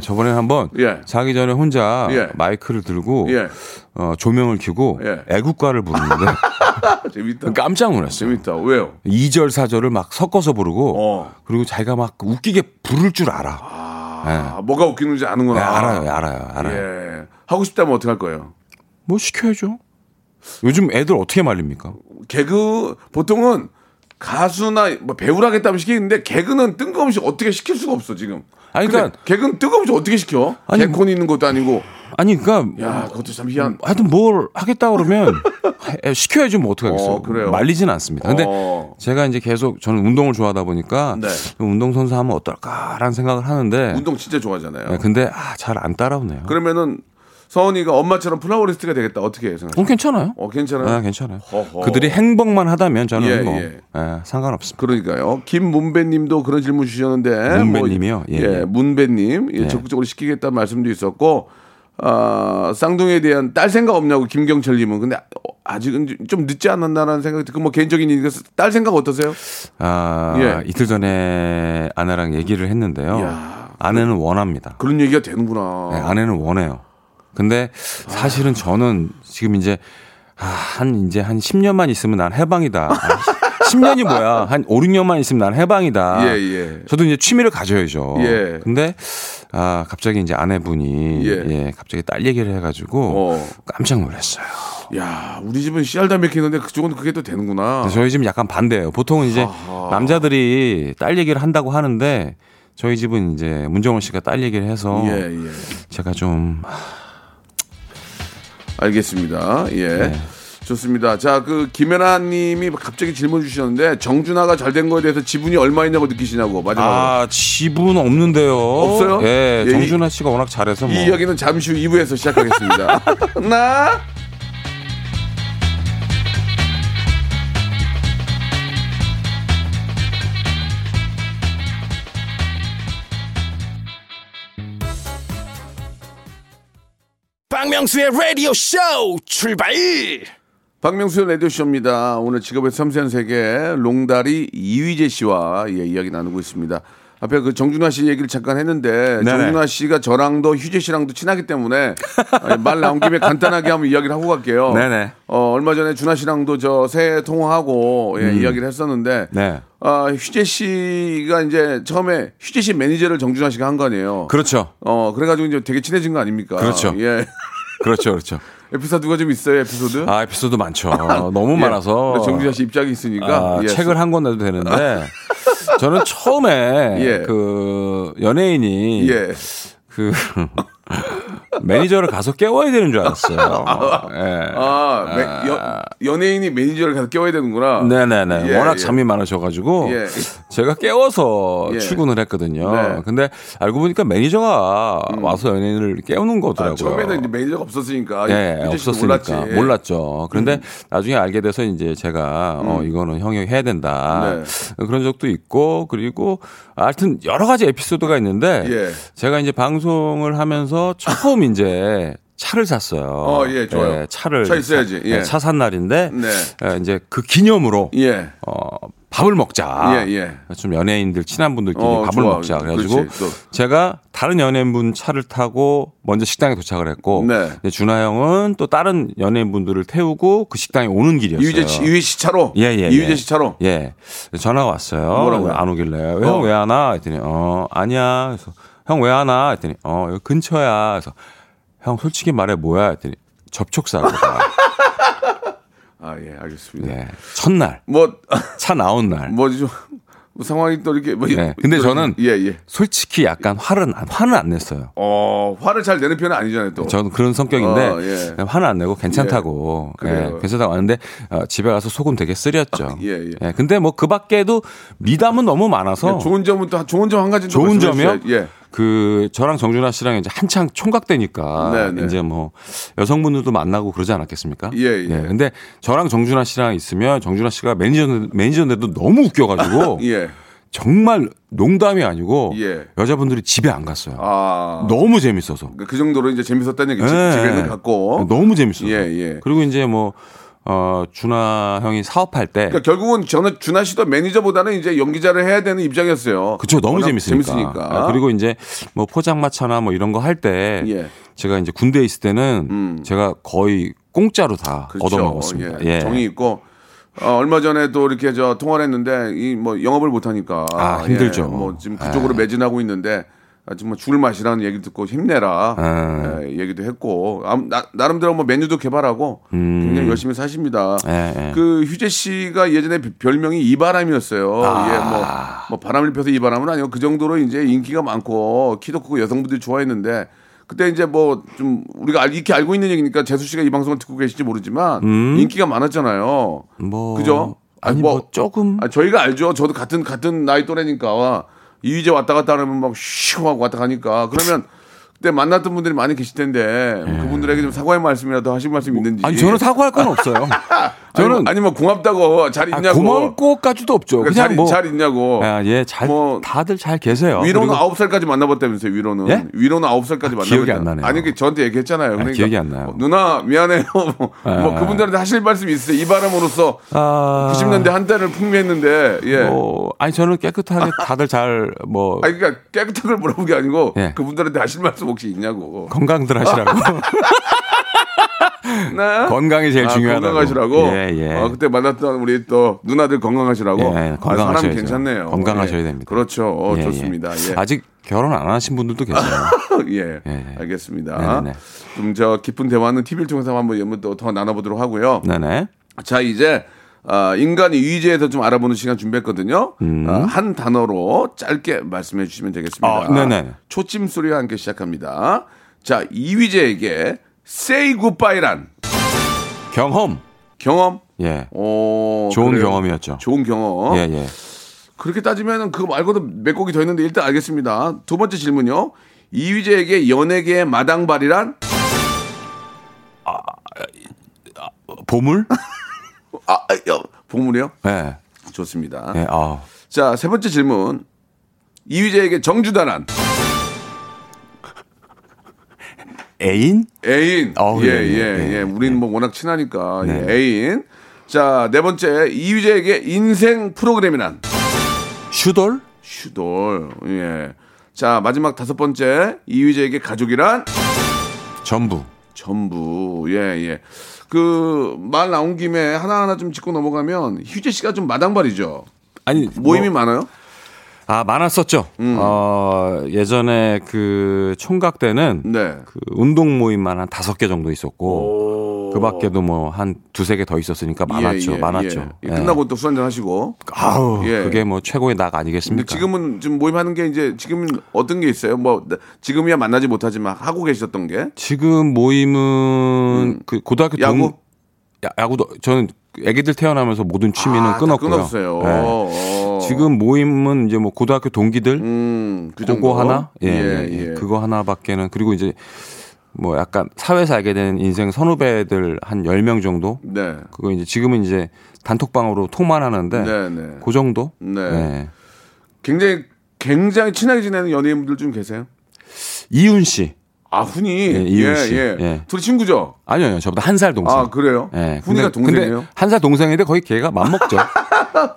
저번에 한번 예. 자기 전에 혼자 예. 마이크를 들고 예. 어, 조명을 켜고 예. 애국가를 부르는데 재밌다. 깜짝 놀랐어요. 재밌다. 왜요? 이 절, 사 절을 막 섞어서 부르고 어. 그리고 자기가 막 웃기게 부를 줄 알아. 아, 네. 뭐가 웃기는지 아는구나. 네, 알아요. 알아요. 알아요. 예. 하고 싶다면 어떻게 할 거예요? 뭐 시켜야죠. 요즘 애들 어떻게 말립니까? 개그 보통은 가수나 뭐 배우라겠다면 시키는데 개그는 뜬금없이 어떻게 시킬 수가 없어 지금. 아니 그러니까 개그는 뜬금없이 어떻게 시켜? 개콘이 있는 것도 아니고. 아니 그러니까 야, 그것도 참 희한. 하여튼 뭘 하겠다 그러면 시켜야지 뭐 어떻게 하겠어요. 어, 말리진 않습니다. 근데 어. 제가 이제 계속 저는 운동을 좋아하다 보니까 네. 운동 선수 하면 어떨까라는 생각을 하는데 운동 진짜 좋아하잖아요. 네, 근데 아, 잘 안 따라오네요. 그러면은 서은이가 엄마처럼 플라워리스트가 되겠다. 어떻게 생각하세요? 어, 괜찮아요. 어, 괜찮아요. 아, 괜찮아요. 허허. 그들이 행복만 하다면 저는 예, 뭐 예. 예, 상관없습니다. 그러니까요. 김문배님도 그런 질문 주셨는데 문배님이요. 뭐, 예, 예, 문배님 예, 적극적으로 시키겠다는 말씀도 있었고 어, 쌍둥이에 대한 딸 생각 없냐고 김경철님은. 근데 아직은 좀 늦지 않았나라는 생각이 들고, 뭐 개인적인 얘기가, 딸 생각 어떠세요? 아, 예. 이틀 전에 아내랑 얘기를 했는데요. 이야, 아내는 원합니다. 그런 얘기가 되는구나. 네, 아내는 원해요. 근데 사실은 아. 저는 지금 이제 아, 한 이제 한 십 년만 있으면 난 해방이다. 십 년이 뭐야? 한 오, 육 년만 있으면 난 해방이다. 예, 예. 저도 이제 취미를 가져야죠. 예. 근데 아, 갑자기 이제 아내분이 예, 예 갑자기 딸 얘기를 해 가지고 어. 깜짝 놀랐어요. 야, 우리 집은 씨알담배 키는데 그쪽은 그게 또 되는구나. 저희 집은 약간 반대예요. 보통은 이제 아하. 남자들이 딸 얘기를 한다고 하는데 저희 집은 이제 문정원 씨가 딸 얘기를 해서 예, 예. 제가 좀 알겠습니다. 예. 네. 좋습니다. 자, 그 김혜라 님이 갑자기 질문 주셨는데 정준하가 잘 된 거에 대해서 지분이 얼마 있냐고 느끼시냐고. 마지막으로. 아, 지분 없는데요. 없어요? 예, 예, 정준하 씨가 워낙 잘해서. 이 뭐. 이야기는 잠시 후 이 부에서 시작하겠습니다. 나 박명수의 라디오 쇼 출발! 박명수의 라디오 쇼입니다. 오늘 직업의 섬세한 세계 롱다리 이휘재 씨와 예, 이야기 나누고 있습니다. 앞에 그 정준하 씨 얘기를 잠깐 했는데 네네. 정준하 씨가 저랑도 휴재 씨랑도 친하기 때문에 말 나온 김에 간단하게 한번 이야기를 하고 갈게요. 네네. 어, 얼마 전에 준하 씨랑도 저 새해 통화하고 예, 음. 이야기를 했었는데 네. 어, 휴재 씨가 이제 처음에 휴재 씨 매니저를 정준하 씨가 한 거 아니에요. 그렇죠. 어, 그래가지고 이제 되게 친해진 거 아닙니까? 그렇죠. 예. 그렇죠, 그렇죠. 에피소드가 좀 있어요, 에피소드? 아, 에피소드 많죠. 너무 예. 많아서. 정준하 씨 입장이 있으니까. 아, 예. 책을 한 권 내도 되는데. 아. 저는 처음에 예. 그 연예인이 예. 그 매니저를 가서 깨워야 되는 줄 알았어요. 아, 예. 아, 매, 여, 연예인이 매니저를 가서 깨워야 되는구나. 네네네. 예, 워낙 예. 잠이 많으셔가지고 예. 제가 깨워서 예. 출근을 했거든요. 네. 근데 알고 보니까 매니저가 음. 와서 연예인을 깨우는 거더라고요. 아, 처음에는 이제 매니저가 없었으니까. 예, 없었으니까 몰랐지. 몰랐죠. 그런데 음. 나중에 알게 돼서 이제 제가 음. 어, 이거는 형이 해야 된다. 네. 그런 적도 있고, 그리고 하여튼 여러 가지 에피소드가 있는데 예. 제가 이제 방송을 하면서 처음 이제 차를 샀어요. 어, 예, 좋아요. 예, 차를 차 있어야지. 예. 차 산 날인데 네. 예, 이제 그 기념으로 예. 어, 밥을 먹자. 예, 예. 좀 연예인들 친한 분들끼리 어, 밥을 좋아. 먹자. 그래가지고 제가 다른 연예인분 차를 타고 먼저 식당에 도착을 했고 네. 준하 형은 또 다른 연예인분들을 태우고 그 식당에 오는 길이었어요. 이휘재 이휘재 씨 차로. 예예. 예, 이휘재 씨 예. 차로. 예. 전화가 왔어요. 뭐라고 안 오길래 어. 형 왜 안 와? 했더니 어 아니야. 그래서 형 왜 안 와? 했더니 어 여기 근처야. 그래서 형 솔직히 말해 뭐야? 했더니 접촉사고다. 아 예 알겠습니다. 예. 첫날 뭐 차 나온 날 뭐 좀 뭐 상황이 또 이렇게 뭐 네. 근데 저는 예, 예. 솔직히 약간 화를 화는 안 냈어요. 어 화를 잘 내는 편은 아니잖아요. 또 저는 그런 성격인데 어, 예. 화는 안 내고 괜찮다고 예. 예. 괜찮다고 하는데 어, 집에 가서 속은 되게 쓰렸죠. 예, 예. 예. 근데 뭐 그 밖에도 미담은 너무 많아서 예, 좋은 점은 또 좋은 점 한 가지 좋은 점이요. 예. 그 저랑 정준하 씨랑 이제 한창 총각되니까 네네. 이제 뭐 여성분들도 만나고 그러지 않았겠습니까? 예, 예. 예. 근데 저랑 정준하 씨랑 있으면 정준하 씨가 매니저 매니저인데도 너무 웃겨가지고 예. 정말 농담이 아니고 예. 여자분들이 집에 안 갔어요. 아. 너무 재밌어서. 그 정도로 이제 재밌었다는 얘기죠. 예. 집에는 갔고. 너무 재밌어서. 예, 예. 그리고 이제 뭐. 어 준하 형이 사업할 때 그러니까 결국은 저는 준하 씨도 매니저보다는 이제 연기자를 해야 되는 입장이었어요. 그렇죠, 너무 재밌으니까. 재밌으니까. 아, 그리고 이제 뭐 포장마차나 뭐 이런 거 할 때 예. 제가 이제 군대에 있을 때는 음. 제가 거의 공짜로 다 그렇죠. 얻어먹었습니다. 예. 예. 정이 있고 어, 얼마 전에 또 이렇게 저 통화를 했는데 이 뭐 영업을 못 하니까 아 힘들죠. 예. 뭐 지금 그쪽으로 아. 매진하고 있는데. 아, 정말 죽을 맛이라는 얘기 듣고 힘내라 아. 예, 얘기도 했고 아, 나, 나름대로 뭐 메뉴도 개발하고 음. 굉장히 열심히 사십니다. 에, 에. 그 휴재 씨가 예전에 별명이 이바람이었어요. 아. 예, 뭐, 뭐 바람을 펴서 이바람은 아니고 그 정도로 이제 인기가 많고 키도 크고 여성분들이 좋아했는데 그때 이제 뭐 좀 우리가 알, 이렇게 알고 있는 얘기니까 재수 씨가 이 방송을 듣고 계실지 모르지만 음. 인기가 많았잖아요. 뭐. 그죠? 아니, 아니 뭐, 뭐 조금 아, 저희가 알죠. 저도 같은 같은 나이 또래니까. 이휘재 왔다 갔다 하면 막 쉬고 하고 왔다 가니까 그러면 그때 만났던 분들이 많이 계실 텐데 예. 그분들에게 좀 사과의 말씀이라도 하실 말씀 있는지. 아니 저는 사과할 건 없어요. 저는 아니 뭐 고맙다고 잘 있냐고. 아, 고맙고까지도 없죠. 그러니까 그냥 잘, 뭐, 잘 있냐고. 아, 예, 잘 뭐, 다들 잘 계세요. 위로는 아홉 살까지 만나봤다면서요. 위로는 예? 위로는 아홉 살까지 아, 만나봤다. 기억이 안 나네요. 아니 그 저한테 얘기했잖아요. 그러니까 아, 기억이 안 나요. 누나 미안해요. 뭐, 아, 뭐 그분들한테 하실 말씀이 있어요. 이 바람으로써 아, 구십 년대 한 달을 풍미했는데. 예. 뭐, 아니 저는 깨끗하게 다들 잘 뭐. 아 그러니까 깨끗한 걸 물어본 게 아니고 예. 그분들한테 하실 말씀 혹시 있냐고. 건강들 하시라고. 네? 건강이 제일 아, 중요하다고. 건강하시라고. 예, 예. 아, 그때 만났던 우리 또 누나들 건강하시라고. 예, 건강하셔야 아, 사람 괜찮네요. 건강하셔야 예. 됩니다. 그렇죠. 어, 예, 좋습니다. 예. 예. 아직 결혼 안 하신 분들도 계세요. 예. 예, 알겠습니다. 좀 저 깊은 대화는 티비를 통해서 한번 한번 더, 더 나눠보도록 하고요. 네네. 자 이제 어, 인간의 이휘재에서 좀 알아보는 시간 준비했거든요. 음. 어, 한 단어로 짧게 말씀해 주시면 되겠습니다. 어, 네네. 초침 소리와 함께 시작합니다. 자 이휘재에게. Say Goodbye란 경험, 경험, 예, 오, 좋은 그래요. 경험이었죠. 좋은 경험, 예, 예. 그렇게 따지면은 그거 말고도 몇 곡이 더 있는데 일단 알겠습니다. 두 번째 질문요. 이휘재에게 연예계의 마당발이란 아, 아, 보물? 아, 아, 보물이요? 네, 좋습니다. 네, 아. 자, 세 번째 질문. 이휘재에게 정주다란. 애인? 애인. 어, 예, 예, 예, 예. 우리는 뭐 워낙 친하니까. 네. 예, 애인. 자, 네 번째. 이휘재에게 인생 프로그램이란? 슈돌? 슈돌. 예. 자, 마지막 다섯 번째. 이휘재에게 가족이란? 전부. 전부. 예, 예. 그, 말 나온 김에 하나하나 좀 짚고 넘어가면 휴재 씨가 좀 마당발이죠? 아니. 모임이 뭐... 많아요? 아, 많았었죠. 음. 어, 예전에 그 총각 때는 네. 그 운동 모임만 한 다섯 개 정도 있었고, 그 밖에도 뭐 한 두세 개 더 있었으니까 많았죠. 예, 예, 많았죠. 예. 예. 끝나고 또 술 한잔 하시고. 아우, 예. 그게 뭐 최고의 낙 아니겠습니까? 지금은 지금 모임하는 게 이제 지금은 어떤 게 있어요? 뭐 지금이야 만나지 못하지만 하고 계셨던 게? 지금 모임은 음. 그 고등학교 야구? 동... 야, 야구도 저는 애기들 태어나면서 모든 취미는 아, 끊었고요. 끊었어요. 네. 지금 모임은 이제 뭐 고등학교 동기들 음, 그 그거 하나, 예, 예, 예, 예, 그거 하나밖에는 그리고 이제 뭐 약간 사회에서 알게 된 인생 선후배들 한 열 명 정도. 네. 그거 이제 지금은 이제 단톡방으로 통만 하는데, 네, 네. 그 정도. 네. 네. 굉장히 굉장히 친하게 지내는 연예인분들 좀 계세요? 이훈 씨. 아, 훈이. 예, 이훈 씨. 예, 예. 예. 둘이 친구죠? 아니요, 아니요. 저보다 한 살 동생. 아, 그래요? 예. 훈이가 동생이에요? 한 살 동생인데 거의 걔가 맘먹죠.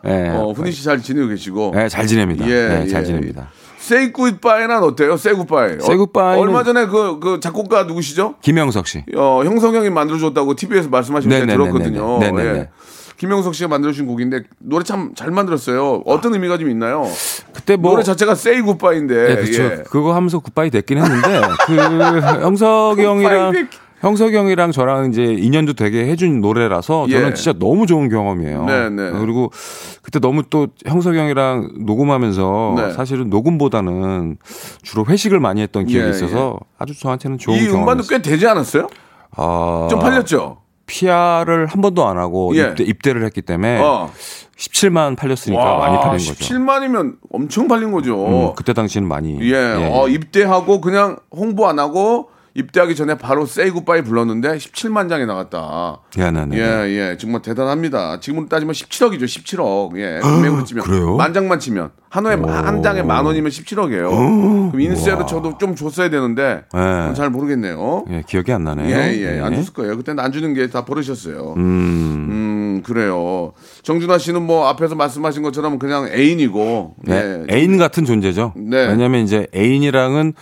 예. 어, 훈이 씨 잘 지내고 계시고. 예, 잘 지냅니다. 예, 예, 잘 지냅니다. Say Goodbye는 어때요? Say Goodbye. Say Goodbye. 얼마 전에 그, 그 작곡가 누구시죠? 김영석 씨. 어, 형성 형이 만들어줬다고 티비에서 말씀하신 걸 들었거든요. 네네. 예. 김영석 씨가 만들어주신 곡인데 노래 참 잘 만들었어요. 어떤 아. 의미가 좀 있나요? 그때 뭐 노래 자체가 Say Goodbye인데. 네, 그렇죠. 예. 그거 하면서 굿바이 됐긴 했는데 그 형석이 형이랑. 형석이 형이랑 저랑 이제 인연도 되게 해준 노래라서 저는 예. 진짜 너무 좋은 경험이에요. 네네. 그리고 그때 너무 또 형석이 형이랑 녹음하면서 네. 사실은 녹음보다는 주로 회식을 많이 했던 기억이 예, 있어서 예. 아주 저한테는 좋은 경험이었어요. 이 음반도 꽤 되지 않았어요? 어... 좀 팔렸죠? 피아르을 한 번도 안 하고 예. 입대, 입대를 했기 때문에 어. 십칠만 팔렸으니까 와, 많이 팔린 거죠. 십칠만이면 엄청 팔린 거죠. 음, 그때 당시는 많이. 예. 예. 어, 입대하고 그냥 홍보 안 하고 입대하기 전에 바로 Say Goodbye 불렀는데 십칠만 장이 나갔다. 야, 네, 네. 예, 예. 정말 대단합니다. 지금으로 따지면 십칠억이죠. 십칠억. 예. 금액으로 치면. 그래요? 만 장만 치면. 한 호에, 한 장에 만 원이면 십칠억이에요. 오. 그럼 인세로 저도 좀 줬어야 되는데. 네. 잘 모르겠네요. 예, 기억이 안 나네요. 예, 예. 네. 안 줬을 거예요. 그때는 안 주는 게 다 버릇이었어요. 음. 음, 그래요. 정준하 씨는 뭐 앞에서 말씀하신 것처럼 그냥 애인이고. 네. 예. 애인 같은 존재죠. 네. 왜냐면 이제 애인이랑은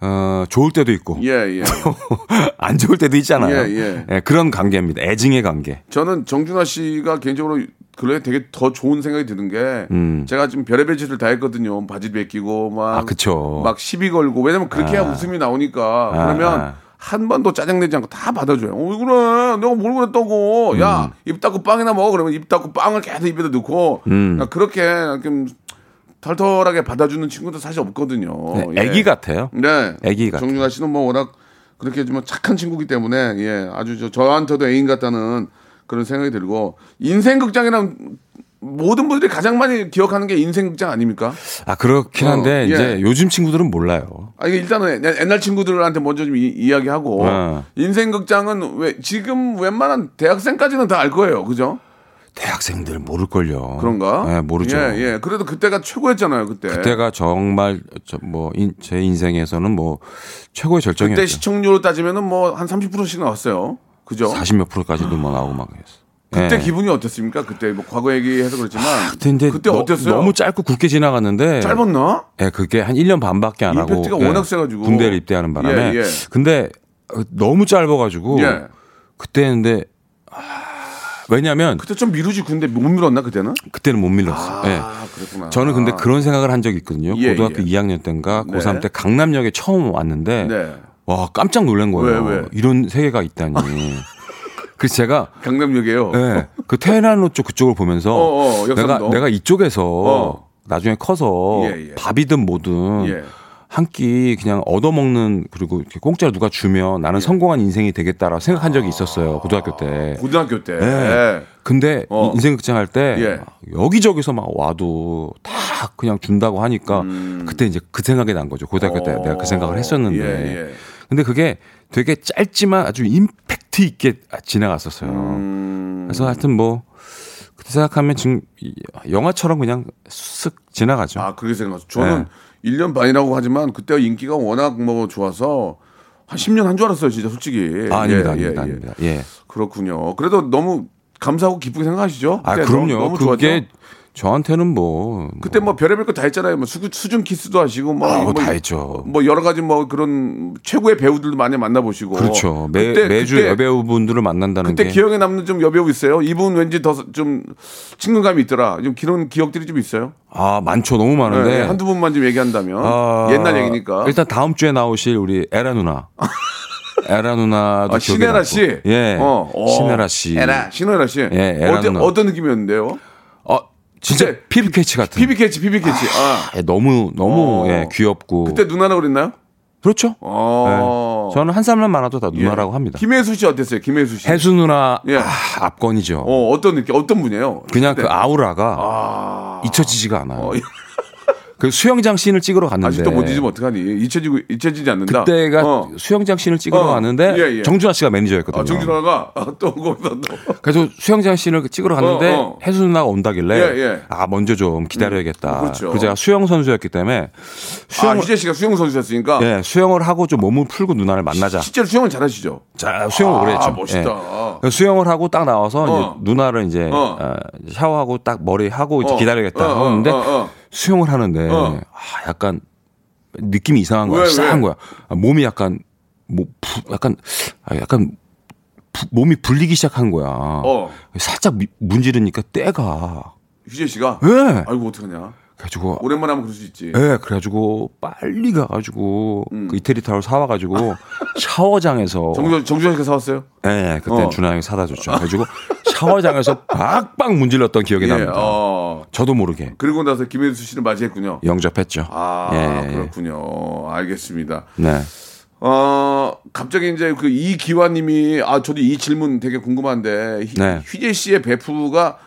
어, 좋을 때도 있고. 예, 예. 안 좋을 때도 있잖아요. 예, 예. 예, 그런 관계입니다. 애증의 관계. 저는 정준하 씨가 개인적으로 그래 되게 더 좋은 생각이 드는 게 음. 제가 지금 별의별 짓을 다 했거든요. 바지 벗기고 막. 아, 그쵸. 막 시비 걸고. 왜냐면 그렇게 해야 아. 웃음이 나오니까. 그러면 아. 한 번도 짜증내지 않고 다 받아줘요. 어, 왜 그래? 내가 뭘 그랬다고. 음. 야, 입 닫고 빵이나 먹어. 그러면 입 닫고 빵을 계속 입에다 넣고. 음. 그렇게 좀. 털털하게 받아주는 친구도 사실 없거든요. 네, 애기 예. 같아요. 네, 애기 같아요. 정준하 씨는 뭐 워낙 그렇게 좀 착한 친구기 때문에 예, 아주 저, 저한테도 애인 같다는 그런 생각이 들고 인생극장이랑 모든 분들이 가장 많이 기억하는 게 인생극장 아닙니까? 아, 그렇긴 한데, 어, 예. 이제 요즘 친구들은 몰라요. 아, 이게 일단은 옛날 친구들한테 먼저 좀 이, 이야기하고, 어. 인생극장은 왜, 지금 웬만한 대학생까지는 다 알 거예요. 그죠? 대학생들 모를걸요. 그런가? 네, 모르죠. 예, 예. 그래도 그때가 최고였잖아요, 그때. 그때가 정말, 저, 뭐, 인, 제 인생에서는 뭐, 최고의 절정이었죠. 그때 시청률로 따지면은 뭐, 한 삼십 퍼센트씩 나왔어요. 그죠? 사십몇 프로까지도 뭐 나오고 막 했어요. 그때 네. 기분이 어땠습니까? 그때 뭐 과거 얘기해서 그렇지만 아, 근데 그때 너, 어땠어요? 너무 짧고 굵게 지나갔는데 짧았나? 예, 네, 그게 한 일 년 반밖에 안 하고 임팩트가 네, 워낙 세가지고 군대를 입대하는 바람에 예, 예. 근데 너무 짧아가지고 예. 그때인데 아, 왜냐하면 그때 좀 미루지 군대 못 밀었나 그때는? 그때는 못 밀었어요. 아, 네. 그랬구나. 저는 근데 그런 생각을 한 적이 있거든요. 예, 고등학교 예. 이 학년 때인가 고삼 네. 때 강남역에 처음 왔는데 네. 와 깜짝 놀란 거예요. 왜, 왜? 이런 세계가 있다니. 그래서 제가 강남역이에요. 네, 그 테헤란로 쪽 그쪽을 보면서 어, 어, 내가 내가 이쪽에서 어. 나중에 커서 예, 예. 밥이든 뭐든 예. 한 끼 그냥 얻어먹는 그리고 이렇게 공짜로 누가 주면 나는 예. 성공한 인생이 되겠다라고 생각한 적이 있었어요. 고등학교 때. 고등학교 때. 네. 네. 근데 어. 인생극장 할 때 예. 여기저기서 막 와도 다 그냥 준다고 하니까 음. 그때 이제 그 생각이 난 거죠. 고등학교 어. 때 내가 그 생각을 했었는데. 예, 예. 근데 그게 되게 짧지만 아주 임팩트 있게 지나갔었어요. 음... 그래서 하여튼 뭐 그때 생각하면 지금 영화처럼 그냥 쓱 지나가죠. 아 그렇게 생각하죠. 저는 네. 일 년 반이라고 하지만 그때 인기가 워낙 뭐 좋아서 한 십 년 한 줄 알았어요, 진짜 솔직히. 아, 아닙니다, 예, 아닙니다, 예, 아닙니다. 예. 예. 그렇군요. 그래도 너무 감사하고 기쁘게 생각하시죠. 아 그럼요. 너무, 너무 그게 좋았죠? 저한테는 뭐 그때 뭐 별의별 거 다 했잖아요. 뭐 수, 수준 키스도 하시고 뭐 다 뭐 뭐 했죠. 뭐 여러 가지 뭐 그런 최고의 배우들도 많이 만나보시고 그렇죠. 매, 그때, 매주 그때, 여배우분들을 만난다는 그때 게 그때 기억에 남는 좀 여배우 있어요? 이분 왠지 더 좀 친근감이 있더라. 좀 그런 기억들이 좀 있어요? 아 많죠. 너무 많은데 네, 한두 분만 좀 얘기한다면 아, 옛날 얘기니까 일단 다음 주에 나오실 우리 에라 누나. 에라 누나도 아, 신혜라 씨. 예. 어. 신혜라 씨. 에라 신혜라 씨. 예. 에라 어떤, 누나. 어떤 느낌이었는데요? 진짜 피비캐치 같은. 피비캐치, 피비캐치. 아, 아. 너무 너무 어. 예, 귀엽고. 그때 누나라고 그랬나요? 그렇죠. 어. 예. 저는 한 사람만 많아도 다 누나라고 예. 합니다. 김혜수 씨 어땠어요? 김혜수 씨. 혜수 누나 예. 아, 압권이죠. 어, 어떤 느낌? 어떤 분이에요? 그냥 그때. 그 아우라가 아. 잊혀지지가 않아요. 어. 그 수영장 씬을 찍으러 갔는데 아직도 못 잊으면 어떡하니? 잊혀지고 잊혀지지 않는다. 그때가 어. 수영장 씬을 찍으러 어. 갔는데 예, 예. 정준하 씨가 매니저였거든요. 아, 정준하가 아, 또 거기서 또. 그래서 수영장 씬을 찍으러 갔는데 어, 어. 혜수 누나가 온다길래 예, 예. 아 먼저 좀 기다려야겠다. 음, 그렇죠. 그 제가 수영 선수였기 때문에 수영 아, 이휘재 씨가 수영 선수였으니까 예, 수영을 하고 좀 몸을 풀고 누나를 만나자. 시, 실제로 수영을 잘하시죠? 자, 수영을 아, 오래 했죠. 멋있다. 예. 수영을 하고 딱 나와서 어. 이제 누나를 이제 어. 어, 샤워하고 딱 머리 하고 이제 어. 기다려야겠다 어, 하는데. 어, 어, 어, 어. 수영을 하는데 어. 아, 약간 느낌이 이상한 거야, 이상한 거야. 아, 몸이 약간 뭐 부, 약간 아, 약간 부, 몸이 불리기 시작한 거야. 어. 살짝 미, 문지르니까 때가. 휘재 씨가. 네. 아이고 어떡하냐. 그래가지고 오랜만에 하면 그럴 수 있지. 예, 네, 그래가지고 빨리 가가지고 음. 그 이태리 타월 사와가지고 샤워장에서 정준 정준 씨가 사왔어요? 예, 네, 그때 어. 준하 형이 사다 줬죠. 그래가지고 샤워장에서 박박 문질렀던 기억이 예, 납니다. 어. 저도 모르게. 그리고 나서 김혜수 씨를 맞이했군요. 영접했죠. 아, 예. 그렇군요. 알겠습니다. 네. 어 갑자기 이제 그 이 기화님이 아 저도 이 질문 되게 궁금한데 네. 휘재 씨의 베프가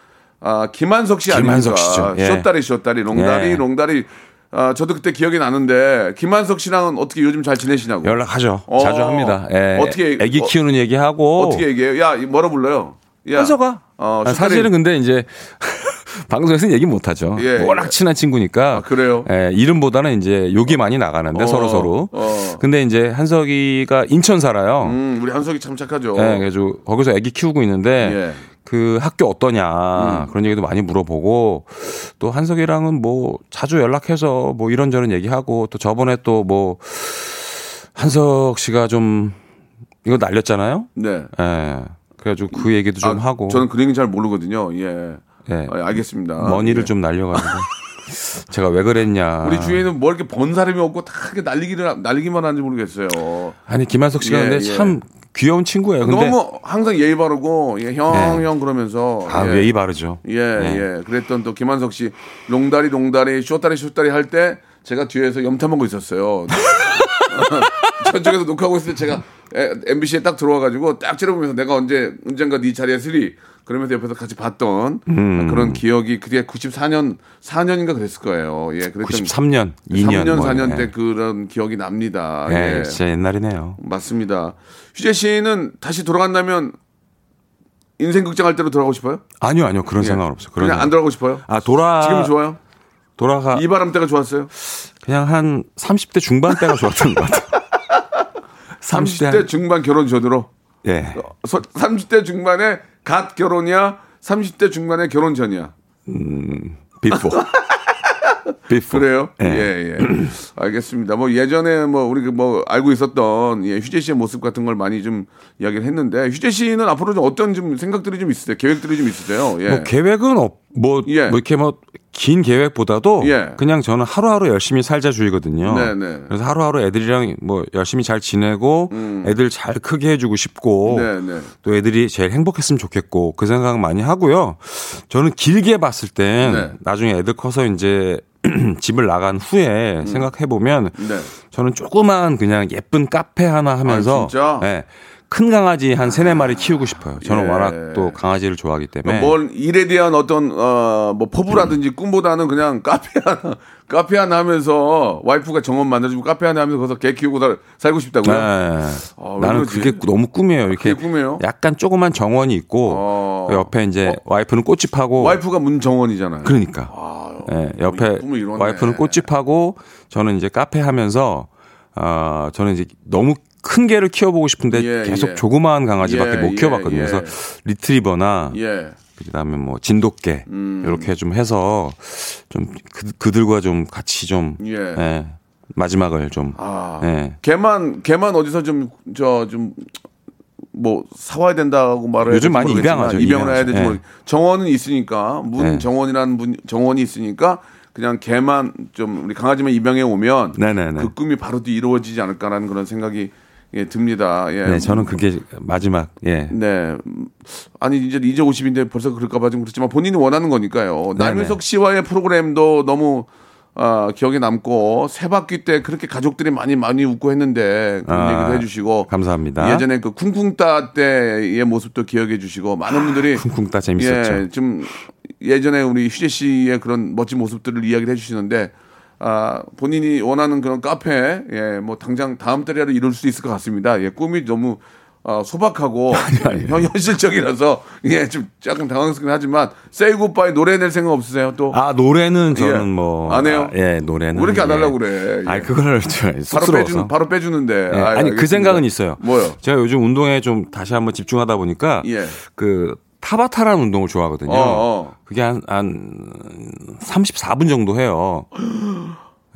아, 김한석 씨 김한석 아닙니까? 예. 쇼다리, 쇼다리, 롱다리, 예. 롱다리. 아, 저도 그때 기억이 나는데 김한석 씨랑은 어떻게 요즘 잘 지내시냐고. 연락하죠. 어, 자주 합니다. 예. 어떻게 아기 키우는 어, 얘기하고. 어떻게 얘기해요? 야, 뭐라 불러요? 야. 한석아. 어, 아, 사실은 근데 이제 방송에서는 얘기 못 하죠. 예. 워낙 친한 친구니까. 아, 그래요? 예, 이름보다는 이제 욕이 많이 나가는데 어, 서로 서로. 어. 근데 이제 한석이가 인천 살아요. 음, 우리 한석이 참 착하죠. 예, 그래서 거기서 아기 키우고 있는데. 예. 그 학교 어떠냐 음. 그런 얘기도 많이 물어보고 또 한석이랑은 뭐 자주 연락해서 뭐 이런저런 얘기하고 또 저번에 또 뭐 한석 씨가 좀 이거 날렸잖아요. 네. 예. 그래가지고 그 얘기도 좀 아, 하고. 저는 그 얘기는 잘 모르거든요. 예. 예. 아, 알겠습니다. 머니를 예. 좀 날려가지고 제가 왜 그랬냐. 우리 주위에는 뭐 이렇게 번 사람이 없고 다 이렇게 날리기를 날리기만 하는지 모르겠어요. 아니 김한석 씨가 예, 근데 예. 참. 귀여운 친구예요. 근데 너무 항상 예의 바르고 예, 형, 네. 형 그러면서 아, 예. 예의 바르죠. 예, 네. 예. 그랬던 또 김한석 씨 롱다리, 롱다리, 쇼다리, 쇼다리 할 때 제가 뒤에서 염탐하고 있었어요. 저쪽에서 녹화하고 있을 때 제가 엠비씨에 딱 들어와가지고 딱 찌려보면서 내가 언제 언젠가 네 자리에 서리 그러면서 옆에서 같이 봤던 음. 그런 기억이 그게 구십사 년 사 년인가 그랬을 거예요. 예, 구십삼 년 이 년 삼 년 사 년 때 네. 그런 기억이 납니다. 네, 예. 진짜 옛날이네요. 맞습니다. 휴재 씨는 다시 돌아간다면 인생극장 할 때로 돌아가고 싶어요? 아니요, 아니요. 그런 예. 생각은 없어요. 그런 그냥 생각. 안 돌아가고 싶어요? 아, 돌아 지금 좋아요? 돌아가 이 바람 때가 좋았어요? 그냥 한 삼십 대 중반 때가 좋았던 것 같아요. 삼십 대, 삼십 대 한... 중반 결혼 전으로? 예. 삼십 대 중반에 갓 결혼이야? 삼십 대 중반에 결혼 전이야? 음, before. before. 그래요? 예, 예. 예. 알겠습니다. 뭐 예전에 뭐 우리 뭐 알고 있었던 예, 휴재 씨의 모습 같은 걸 많이 좀 이야기를 했는데 휴재 씨는 앞으로 좀 어떤 좀 생각들이 좀 있으세요? 계획들이 좀 있으세요? 예. 뭐 계획은 없, 뭐, 예. 뭐 이렇게 뭐 긴 계획보다도 예. 그냥 저는 하루하루 열심히 살자주의거든요. 네네. 그래서 하루하루 애들이랑 뭐 열심히 잘 지내고 음. 애들 잘 크게 해주고 싶고 네네. 또 애들이 제일 행복했으면 좋겠고 그 생각 많이 하고요. 저는 길게 봤을 땐 네. 나중에 애들 커서 이제 집을 나간 후에 음. 생각해보면 네. 저는 조그만 그냥 예쁜 카페 하나 하면서 아, 진짜? 네. 큰 강아지 한 세네 마리 키우고 싶어요. 저는 예. 워낙 또 강아지를 좋아하기 때문에. 뭘 일에 대한 어떤 어, 뭐 포부라든지 음. 꿈보다는 그냥 카페 하나, 카페 하나 하면서 와이프가 정원 만들어주고 카페 하나 하면서 거기서 개 키우고 다, 살고 싶다고요? 네. 아, 나는 그러지? 그게 너무 꿈이에요. 이렇게 꿈이에요? 약간 조그만 정원이 있고 아. 그 옆에 이제 어. 와이프는 꽃집하고. 와이프가 문정원이잖아요. 그러니까. 아, 네. 옆에 와이프는 꽃집하고 저는 이제 카페 하면서 어, 저는 이제 너무 큰 개를 키워보고 싶은데 예, 계속 예. 조그마한 강아지밖에 예, 못 키워봤거든요. 예, 예. 그래서 리트리버나 예. 그다음에 뭐 진돗개 음. 이렇게 좀 해서 좀 그, 그들과 좀 같이 좀 예. 예, 마지막을 좀 아, 예. 개만 개만 어디서 좀 저 좀 뭐 사와야 된다고 말을 요즘 많이 입양하죠. 입양을 해야 되지. 예. 정원은 있으니까 문 예. 정원이라는 문 정원이 있으니까. 그냥 개만 좀 우리 강아지만 입양해 오면 네네네. 그 꿈이 바로 또 이루어지지 않을까라는 그런 생각이 예, 듭니다. 예. 네, 저는 그게 마지막. 예. 네. 아니 이제 이제 오십인데 벌써 그럴까봐 좀 그렇지만 본인이 원하는 거니까요. 네네. 남윤석 씨와의 프로그램도 너무 어, 기억에 남고 세바퀴 때 그렇게 가족들이 많이 많이 웃고 했는데 그런 아, 얘기도 해주시고 감사합니다. 예전에 그 쿵쿵따 때의 모습도 기억해주시고 많은 분들이 쿵쿵따 재밌었죠. 예, 좀 예전에 우리 휴재 씨의 그런 멋진 모습들을 이야기를 해주시는데 아, 본인이 원하는 그런 카페 예, 뭐 당장 다음 달이라도 이룰 수 있을 것 같습니다. 예, 꿈이 너무 어, 소박하고 아니, 아니. 현실적이라서 예, 좀 약간 당황스럽긴 하지만 Say Goodbye 노래 낼 생각 없으세요? 또 아 노래는 저는 예. 뭐 안 해요? 아, 예 노래는 왜 이렇게 안 하려고 예. 그래? 예. 아 그걸 바로 빼주는 바로 빼주는데 예. 아니 알겠습니다. 그 생각은 있어요. 뭐요? 제가 요즘 운동에 좀 다시 한번 집중하다 보니까 예. 그 타바타라는 운동을 좋아하거든요. 어어. 그게 한, 한 삼십사 분 정도 해요.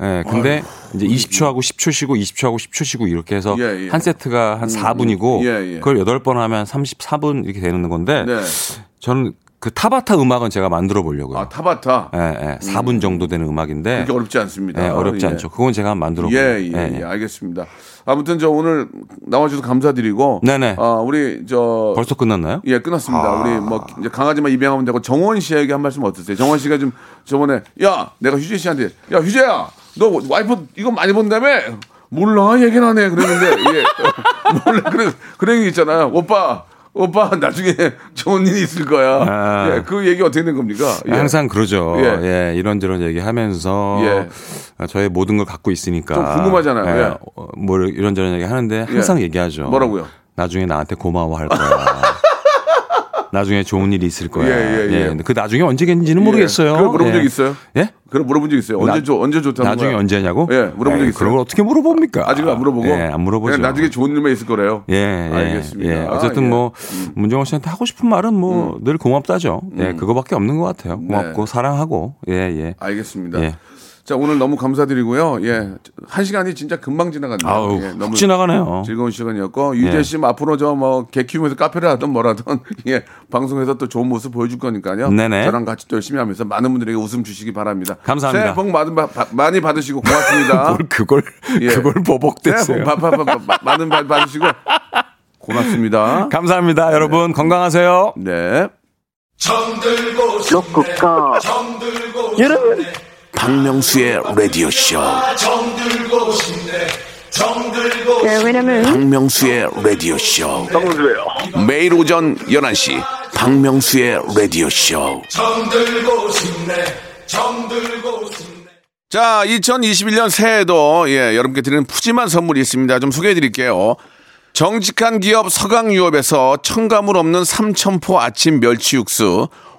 예, 네, 근데 아이고. 이제 이십 초 하고 십 초 쉬고 이십 초 하고 십 초 쉬고 이렇게 해서 예, 예. 한 세트가 한 사 분이고 예, 예. 그걸 여덟 번 하면 삼십사 분 이렇게 되는 건데 네. 저는 그 타바타 음악은 제가 만들어 보려고요. 아, 타바타? 예, 예. 사 분 정도 되는 음악인데. 그렇게 어렵지 않습니다. 예, 어렵지 예. 않죠. 그건 제가 한번 만들어 보려고요. 예, 예, 예, 예, 알겠습니다. 아무튼 저 오늘 나와주셔서 감사드리고. 네네. 아, 우리 저. 벌써 끝났나요? 예, 끝났습니다. 아. 우리 뭐 이제 강아지만 입양하면 되고 정원 씨에게 한 말씀 어떠세요? 정원 씨가 좀 저번에 야, 내가 휴재 씨한테 야, 휴재야! 너 와이프 이거 많이 본다며? 몰라, 얘기는 안 해. 그랬는데. 예. 몰라. 그래, 그런 얘기 있잖아요. 오빠. 오빠 나중에 좋은 일이 있을 거야. 아. 예, 그 얘기 어떻게 된 겁니까? 예. 항상 그러죠. 예. 예, 이런저런 얘기하면서 예. 저의 모든 걸 갖고 있으니까 좀 궁금하잖아요. 예. 예. 뭘 이런저런 얘기하는데 항상 예. 얘기하죠. 뭐라고요? 나중에 나한테 고마워할 거야. 나중에 좋은 일이 있을 거야. 예, 예, 예. 예. 그 나중에 언제겠는지는 모르겠어요. 예. 그걸 물어본 적 예. 있어요? 예? 그걸 물어본 적 있어요. 언제 줘, 언제 좋다는 나중에 거야? 언제냐고? 예, 물어본 적 있어요. 그런 걸 어떻게 물어봅니까? 아직은 안 물어보고. 예, 안 물어보죠. 나중에 좋은 일만 있을 거래요. 예, 예. 알겠습니다. 예. 어쨌든 아, 예. 뭐 문정원 씨한테 하고 싶은 말은 뭐 늘 음. 고맙다죠. 음. 예, 그거밖에 없는 것 같아요. 고맙고 네. 사랑하고. 예, 예. 알겠습니다. 예. 자, 오늘 너무 감사드리고요. 예. 한 시간이 진짜 금방 지나갔네요. 아우, 예, 너무 지나가네요. 즐거운 시간이었고. 유재 씨 예. 앞으로 저 뭐 개 키우면서 카페를 하든 뭐라든 예. 방송에서 또 좋은 모습 보여줄 거니까요. 네네. 저랑 같이 또 열심히 하면서 많은 분들에게 웃음 주시기 바랍니다. 감사합니다. 새해 복 많은 바, 바, 많이 받으시고 고맙습니다. 뭘 그걸, 예. 그걸 버벅댔어요. 새해 복 바, 바, 바, 바, 바, 많은 바, 받으시고 고맙습니다. 감사합니다. 여러분 네. 건강하세요. 네. 정들고 싶네. 여러분. 박명수의 라디오쇼 네, 왜냐면 박명수의 라디오쇼. 박명수예요. 매일 오전 열한 시 박명수의 라디오쇼. 정들고 싶네. 정들고 싶네. 자, 이천이십일 년 새해에도 예, 여러분께 드리는 푸짐한 선물이 있습니다. 좀 소개해 드릴게요. 정직한 기업 서강유업에서 첨가물 없는 삼천포 아침 멸치육수,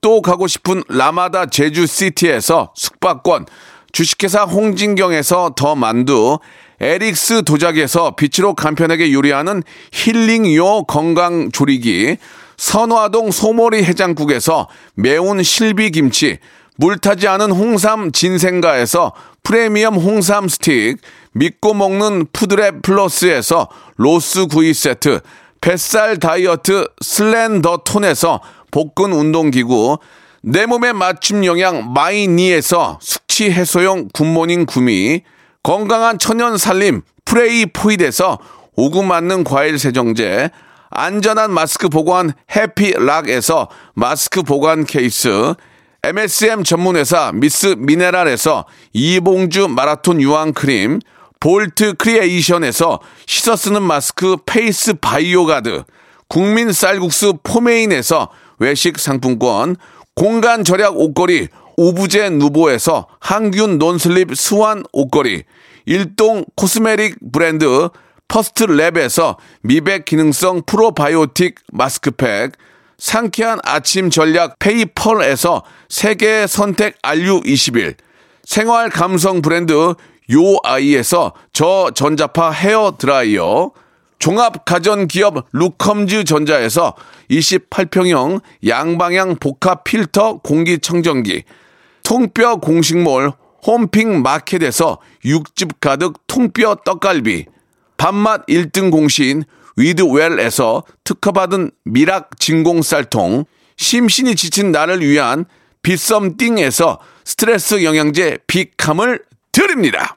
또 가고 싶은 라마다 제주시티에서 숙박권, 주식회사 홍진경에서 더 만두, 에릭스 도자기에서 빛으로 간편하게 요리하는 힐링요 건강조리기, 선화동 소머리 해장국에서 매운 실비김치, 물타지 않은 홍삼 진생가에서 프리미엄 홍삼 스틱, 믿고 먹는 푸드랩 플러스에서 로스 구이 세트, 뱃살 다이어트 슬렌더 톤에서 복근 운동기구, 내 몸에 맞춤 영양 마이니에서 숙취 해소용 굿모닝 구미, 건강한 천연 살림 프레이 포이드에서 오구 맞는 과일 세정제, 안전한 마스크 보관 해피락에서 마스크 보관 케이스, 엠에스엠 전문회사 미스 미네랄에서 이봉주 마라톤 유황크림, 볼트 크리에이션에서 씻어 쓰는 마스크 페이스 바이오가드, 국민 쌀국수 포메인에서 외식 상품권, 공간 절약 옷걸이 오브제 누보에서 항균 논슬립 스완 옷걸이, 일동 코스메틱 브랜드 퍼스트랩에서 미백 기능성 프로바이오틱 마스크팩, 상쾌한 아침 전략 페이펄에서 세계 선택 알유 이십일, 생활 감성 브랜드 요아이에서 저전자파 헤어 드라이어, 종합 가전 기업 루컴즈 전자에서 이십팔 평형 양방향 복합 필터 공기청정기, 통뼈 공식몰 홈핑 마켓에서 육즙 가득 통뼈 떡갈비, 밥맛 일 등 공신 위드웰에서 특허받은 미락 진공 쌀통, 심신이 지친 나를 위한 빗썸띵에서 스트레스 영양제 비캄을 드립니다.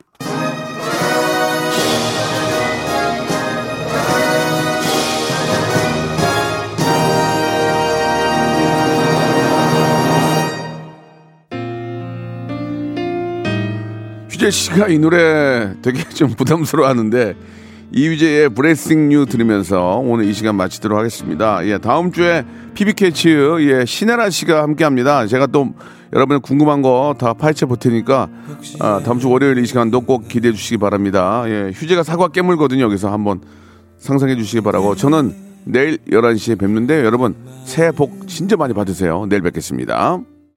이휘재 씨가 이 노래 되게 좀 부담스러워하는데 이휘재의 브레싱 유 들으면서 오늘 이 시간 마치도록 하겠습니다. 예, 다음 주에 피비캐치 예, 신혜라 씨가 함께합니다. 제가 또 여러분의 궁금한 거 다 파헤쳐 볼 테니까 아, 다음 주 월요일 이 시간도 꼭 기대해 주시기 바랍니다. 예, 휴재가 사과 깨물거든요. 여기서 한번 상상해 주시기 바라고 저는 내일 열한 시에 뵙는데 여러분 새해 복 진짜 많이 받으세요. 내일 뵙겠습니다.